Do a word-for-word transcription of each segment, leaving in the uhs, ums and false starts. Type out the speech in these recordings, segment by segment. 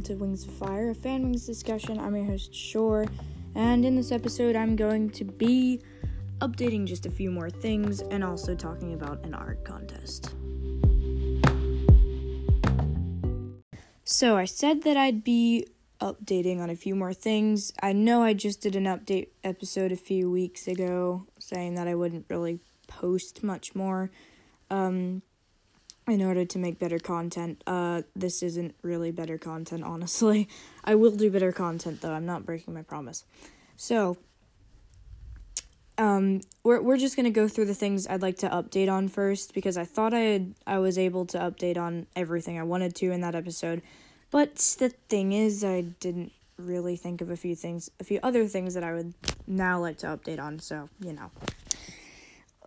welcome to Wings of Fire, a fan wings discussion. I'm your host, Shore, and in this episode, I'm going to be updating just a few more things and also talking about an art contest. So I said that I'd be updating on a few more things. I know I just did an update episode a few weeks ago saying that I wouldn't really post much more um, in order to make better content. Uh, this isn't really better content, honestly. I will do better content, though. I'm not breaking my promise. So, um, we're we're just gonna go through the things I'd like to update on first, because I thought I had, I was able to update on everything I wanted to in that episode. But the thing is, I didn't really think of a few things, a few other things that I would now like to update on, so, you know.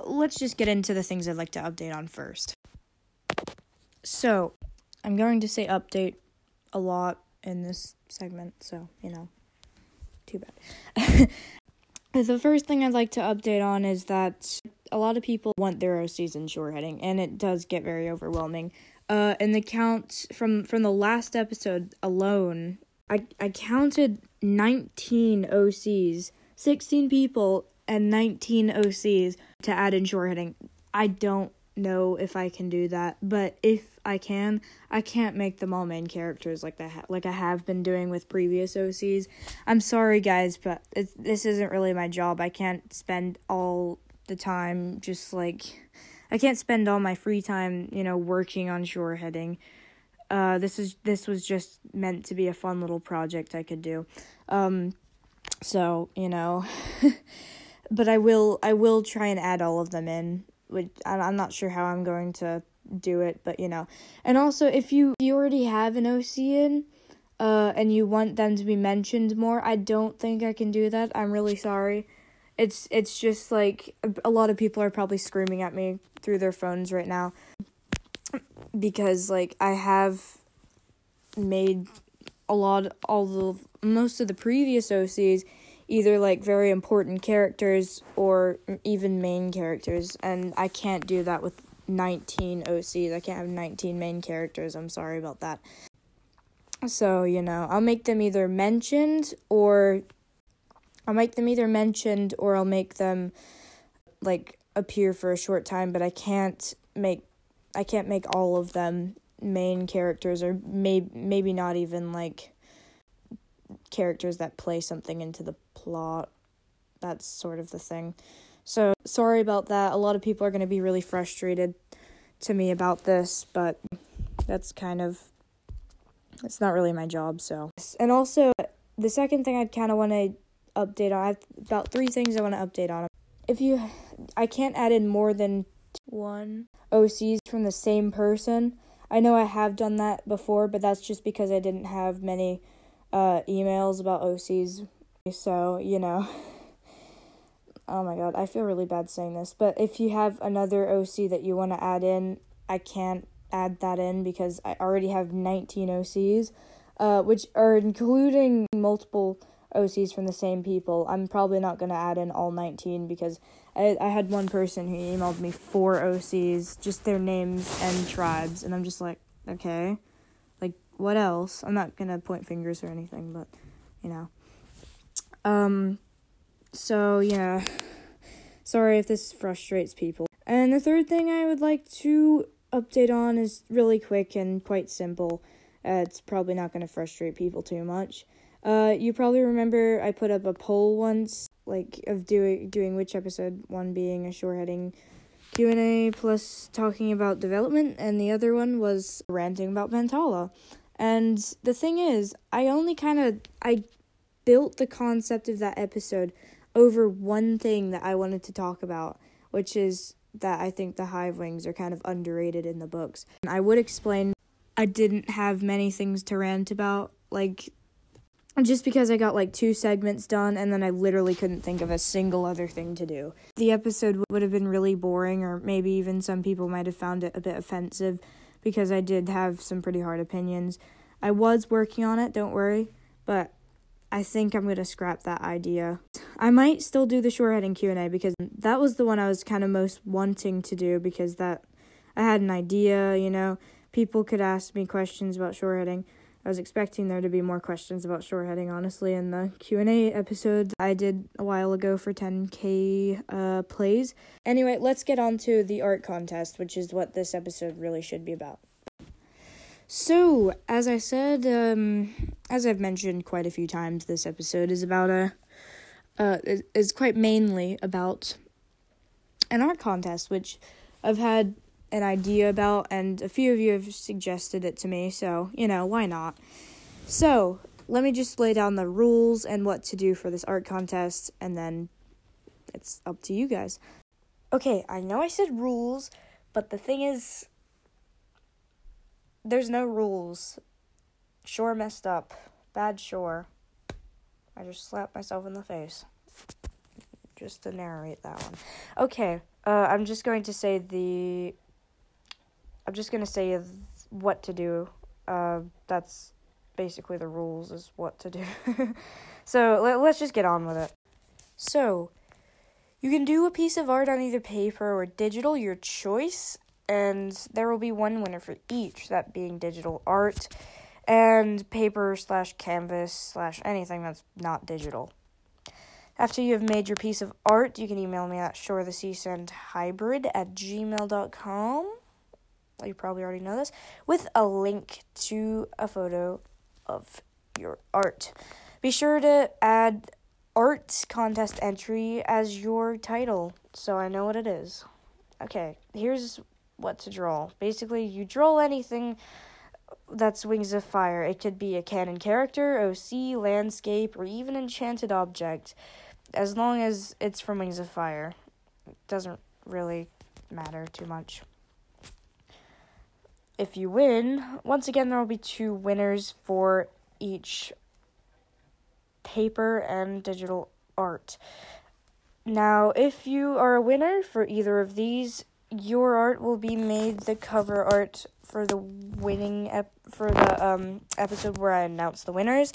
Let's just get into the things I'd like to update on first. So, I'm going to say update a lot in this segment, so, you know, too bad. The first thing I'd like to update on is that a lot of people want their O Cs in shoreheading, and it does get very overwhelming. Uh, and the count from, from the last episode alone, I, I counted nineteen O Cs, sixteen people and nineteen O Cs to add in shoreheading. I don't know if I can do that, but if I can, I can't make them all main characters like, the ha- like I have been doing with previous O Cs. I'm sorry, guys, but it's, this isn't really my job. I can't spend all the time just, like... I can't spend all my free time, you know, working on shoreheading. Uh, this is this was just meant to be a fun little project I could do. Um, so, you know, but I will I will try and add all of them in. Which I'm not sure how I'm going to do it, but you know. And also, if you you already have an O C in, uh, and you want them to be mentioned more, I don't think I can do that. I'm really sorry. It's it's just, like, a lot of people are probably screaming at me through their phones right now because, like, I have made a lot, all the, most of the previous O Cs either, like, very important characters or even main characters, and I can't do that with nineteen O Cs. I can't have nineteen main characters. I'm sorry about that. So, you know, I'll make them either mentioned or... I'll make them either mentioned or I'll make them, like, appear for a short time, but I can't make, I can't make all of them main characters, or may, maybe not even, like, characters that play something into the plot. That's sort of the thing. So, sorry about that. A lot of people are going to be really frustrated to me about this, but that's kind of, it's not really my job, so. And also, the second thing I'd kind of want to update on. I have about three things I want to update on. If you, I can't add in more than one O Cs from the same person. I know I have done that before, but that's just because I didn't have many uh, emails about O Cs. So, you know. Oh my god, I feel really bad saying this, but if you have another O C that you want to add in, I can't add that in because I already have nineteen O Cs, uh, which are including multiple O Cs from the same people. I'm probably not going to add in all nineteen because I, I had one person who emailed me four O Cs, just their names and tribes, and I'm just like, okay, like, what else? I'm not going to point fingers or anything, but, you know. Um, so, yeah. Sorry if this frustrates people. And the third thing I would like to update on is really quick and quite simple. Uh, it's probably not going to frustrate people too much. Uh, you probably remember I put up a poll once, like, of doing doing which episode, one being a shoreheading Q and A plus talking about development, and the other one was ranting about Pantala. And the thing is, I only kind of, I built the concept of that episode over one thing that I wanted to talk about, which is that I think the Hivewings are kind of underrated in the books. And I would explain I didn't have many things to rant about, like... just because I got, like, two segments done, and then I literally couldn't think of a single other thing to do. The episode would have been really boring, or maybe even some people might have found it a bit offensive, because I did have some pretty hard opinions. I was working on it, don't worry, but I think I'm going to scrap that idea. I might still do the shoreheading Q and A, because that was the one I was kind of most wanting to do, because that I had an idea, you know, people could ask me questions about shoreheading. I was expecting there to be more questions about shoreheading, honestly, in the Q and A episode I did a while ago for ten K uh, plays. Anyway, let's get on to the art contest, which is what this episode really should be about. So, as I said, um, as I've mentioned quite a few times, this episode is about a, uh, is quite mainly about an art contest, which I've had an idea about, and a few of you have suggested it to me, so, you know, why not? So, let me just lay down the rules and what to do for this art contest, and then it's up to you guys. Okay, I know I said rules, but the thing is, there's no rules. Shore messed up. Bad Shore. I just slapped myself in the face. Just to narrate that one. Okay, uh, I'm just going to say the... I'm just going to say what to do. Uh, that's basically the rules, is what to do. So, let, let's just get on with it. So, you can do a piece of art on either paper or digital, your choice. And there will be one winner for each, that being digital art and paper slash canvas slash anything that's not digital. After you have made your piece of art, you can email me at shore the sea sand hybrid at gmail dot com. You probably already know this, with a link to a photo of your art. Be sure to add art contest entry as your title, so I know what it is. Okay, here's what to draw. Basically, you draw anything that's Wings of Fire. It could be a canon character, O C, landscape, or even enchanted object, as long as it's from Wings of Fire. It doesn't really matter too much. If you win, once again, there will be two winners for each paper and digital art. Now, if you are a winner for either of these, your art will be made the cover art for the winning ep- for the um episode where I announce the winners.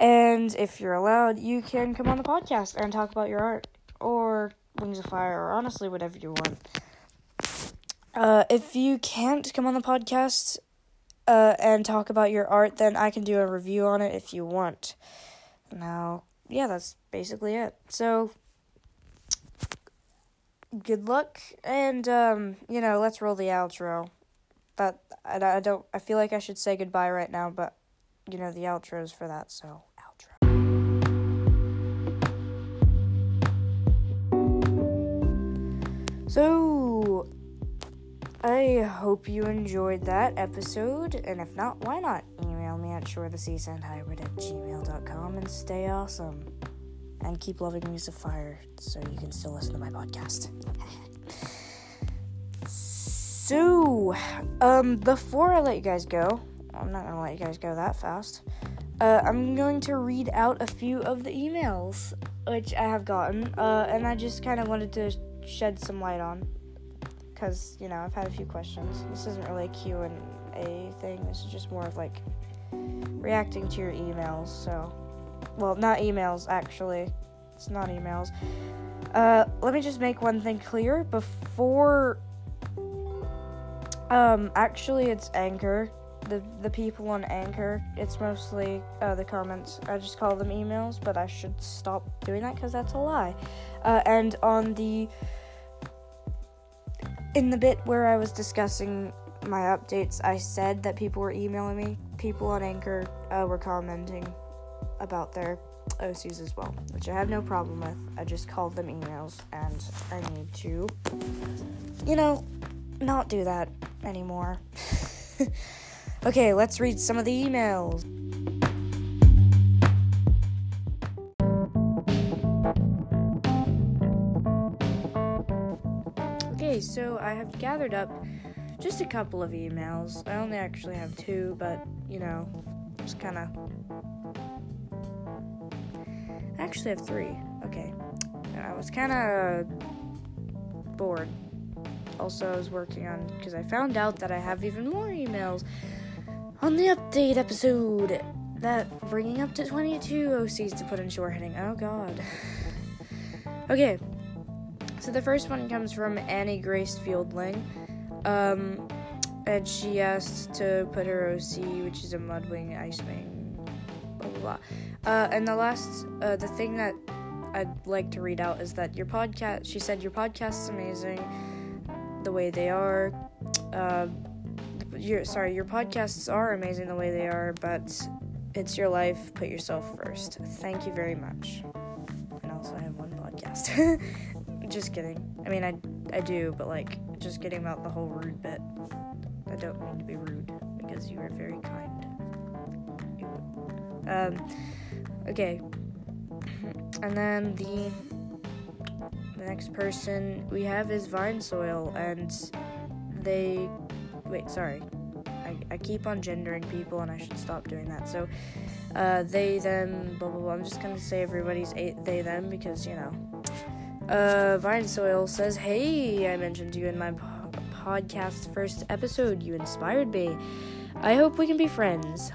And if you're allowed, you can come on the podcast and talk about your art or Wings of Fire or honestly whatever you want. Uh, if you can't come on the podcast uh and talk about your art, then I can do a review on it if you want. Now, yeah, that's basically it. So, good luck, and, um, you know, let's roll the outro. But I, I don't, I feel like I should say goodbye right now, but, you know, the outro's for that, so, outro. So, I hope you enjoyed that episode, and if not, why not email me at shore the seas and hybrid at gmail dot com and stay awesome. And keep loving Wings of Fire so you can still listen to my podcast. So, um, before I let you guys go, I'm not going to let you guys go that fast, uh, I'm going to read out a few of the emails, which I have gotten, uh, and I just kind of wanted to shed some light on, because, you know, I've had a few questions. This isn't really a Q and A thing, this is just more of, like, reacting to your emails, so... Well, not emails, actually. It's not emails. Uh, let me just make one thing clear. Before... Um, actually, it's Anchor. The the people on Anchor. It's mostly uh, the comments. I just call them emails, but I should stop doing that because that's a lie. Uh, and on the... In the bit where I was discussing my updates, I said that people were emailing me. People on Anchor uh, were commenting about their O Cs as well, which I have no problem with. I just called them emails, and I need to, you know, not do that anymore. Okay, let's read some of the emails. Okay, so I have gathered up just a couple of emails. I only actually have two, but, you know, just kind of... I actually have three. Okay. I was kind of bored. Also, I was working on... Because I found out that I have even more emails on the update episode. That bringing up to twenty-two O Cs to put in shoreheading. Oh, God. Okay. So, the first one comes from Annie Grace Fieldling. Um, and she asked to put her O C, which is a Mudwing, Icewing, blah, blah, blah. Uh, and the last, uh, the thing that I'd like to read out is that your podcast, she said, your podcast's amazing the way they are. Uh, your, sorry, your podcasts are amazing the way they are, but it's your life. Put yourself first. Thank you very much. And also, I have one podcast. Just kidding. I mean, I, I do, but, like, just kidding about the whole rude bit. I don't mean to be rude, because you are very kind. Um, okay. And then the, the next person we have is Vine Soil, and they, wait, sorry, I, I keep on gendering people, and I should stop doing that, so, uh, they, them, blah, blah, blah, I'm just gonna say everybody's a- they, them, because, you know, uh, Vine Soil says, hey, I mentioned you in my po- podcast's first episode, you inspired me, I hope we can be friends.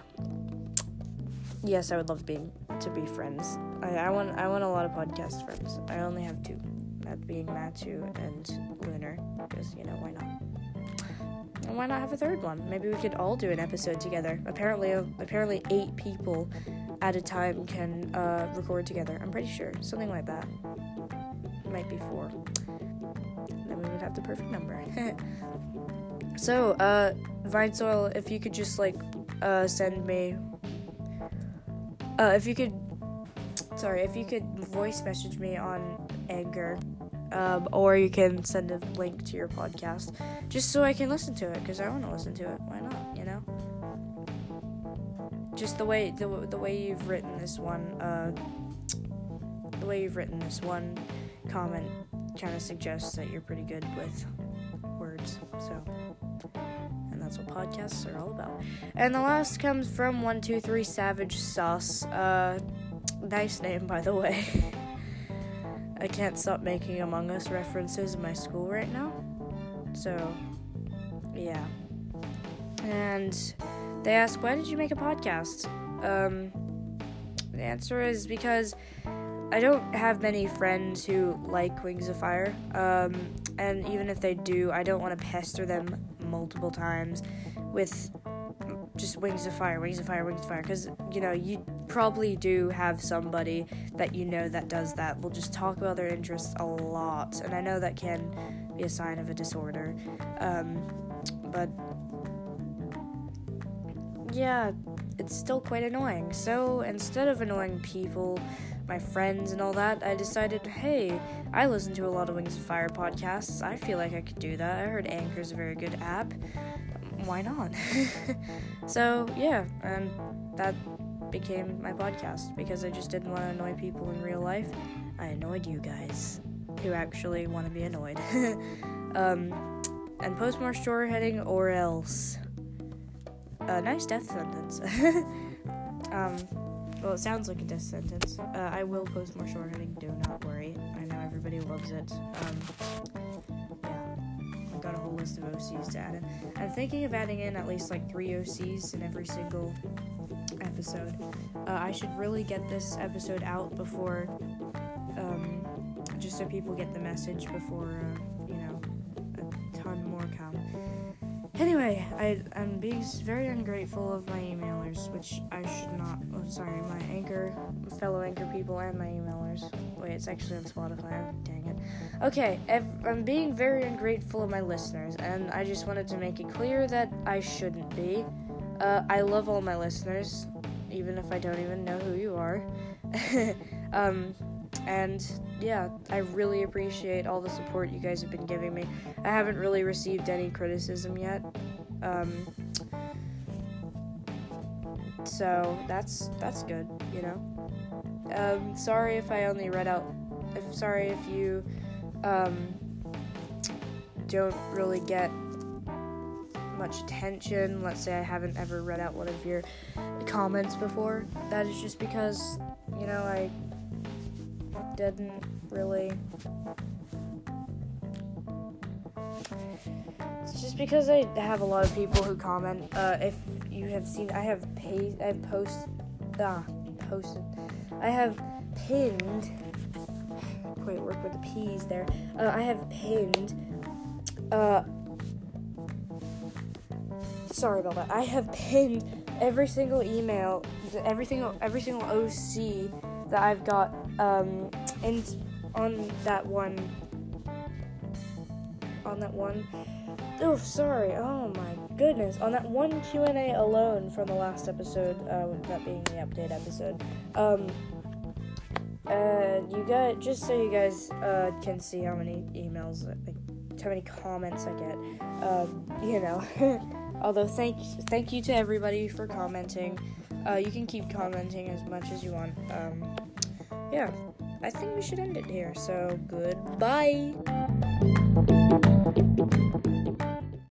Yes, I would love being to be friends. I, I want I want a lot of podcast friends. I only have two, that being Matthew and Lunar, because, you know, why not? And why not have a third one? Maybe we could all do an episode together. Apparently, uh, apparently eight people at a time can uh, record together. I'm pretty sure, something like that. It might be four. And then we would have the perfect number. So, uh, Vine Soil, if you could just like uh, send me. Uh, if you could, sorry, if you could voice message me on Anchor, um, or you can send a link to your podcast, just so I can listen to it, because I want to listen to it, why not, you know? Just the way, the the way you've written this one, uh, the way you've written this one comment kind of suggests that you're pretty good with words, so... That's what podcasts are all about. And the last comes from one two three Savage Sauce. Uh, nice name, by the way. I can't stop making Among Us references in my school right now. So, yeah. And they ask, why did you make a podcast? Um, the answer is because I don't have many friends who like Wings of Fire. Um, and even if they do, I don't want to pester them multiple times with just Wings of Fire, Wings of Fire, Wings of Fire, because, you know, you probably do have somebody that you know that does that. We'll just talk about their interests a lot, and I know that can be a sign of a disorder, um, but, yeah, it's still quite annoying. So, instead of annoying people, my friends and all that, I decided, hey, I listen to a lot of Wings of Fire podcasts. I feel like I could do that. I heard Anchor's a very good app. Why not? So, yeah, and that became my podcast, because I just didn't want to annoy people in real life. I annoyed you guys, who actually want to be annoyed. um, and post more story heading, or else. A nice death sentence. um... Well, it sounds like a death sentence. Uh, I will post more shoreheading, do not worry. I know everybody loves it. Um, yeah, I've got a whole list of O Cs to add in. I'm thinking of adding in at least, like, three O Cs in every single episode. Uh, I should really get this episode out before, um, just so people get the message before, uh, you know, a ton more come. Anyway, I, I'm being very ungrateful of my emailers, which I should not, oh, sorry, my anchor, fellow anchor people and my emailers. Wait, it's actually on Spotify, dang it. Okay, ev- I'm being very ungrateful of my listeners, and I just wanted to make it clear that I shouldn't be. Uh, I love all my listeners, even if I don't even know who you are. um... And, yeah, I really appreciate all the support you guys have been giving me. I haven't really received any criticism yet. Um, so, that's that's good, you know. Um, sorry if I only read out... If, sorry if you um, don't really get much attention. Let's say I haven't ever read out one of your comments before. That is just because, you know, I... didn't really, it's just because I have a lot of people who comment, uh, if you have seen, I have pa- I have post, ah, posted, I have pinned, wait, work with the P's there, uh, I have pinned, uh, sorry about that. I have pinned every single email, every single, every single O C that I've got, um, and on that one, on that one, oh, sorry, oh my goodness, on that one Q and A alone from the last episode, uh, with that being the update episode, um, uh, you guys, just so you guys, uh, can see how many emails, like, how many comments I get, um, you know, although thank, thank you to everybody for commenting, uh, you can keep commenting as much as you want, um, yeah, I think we should end it here, so goodbye!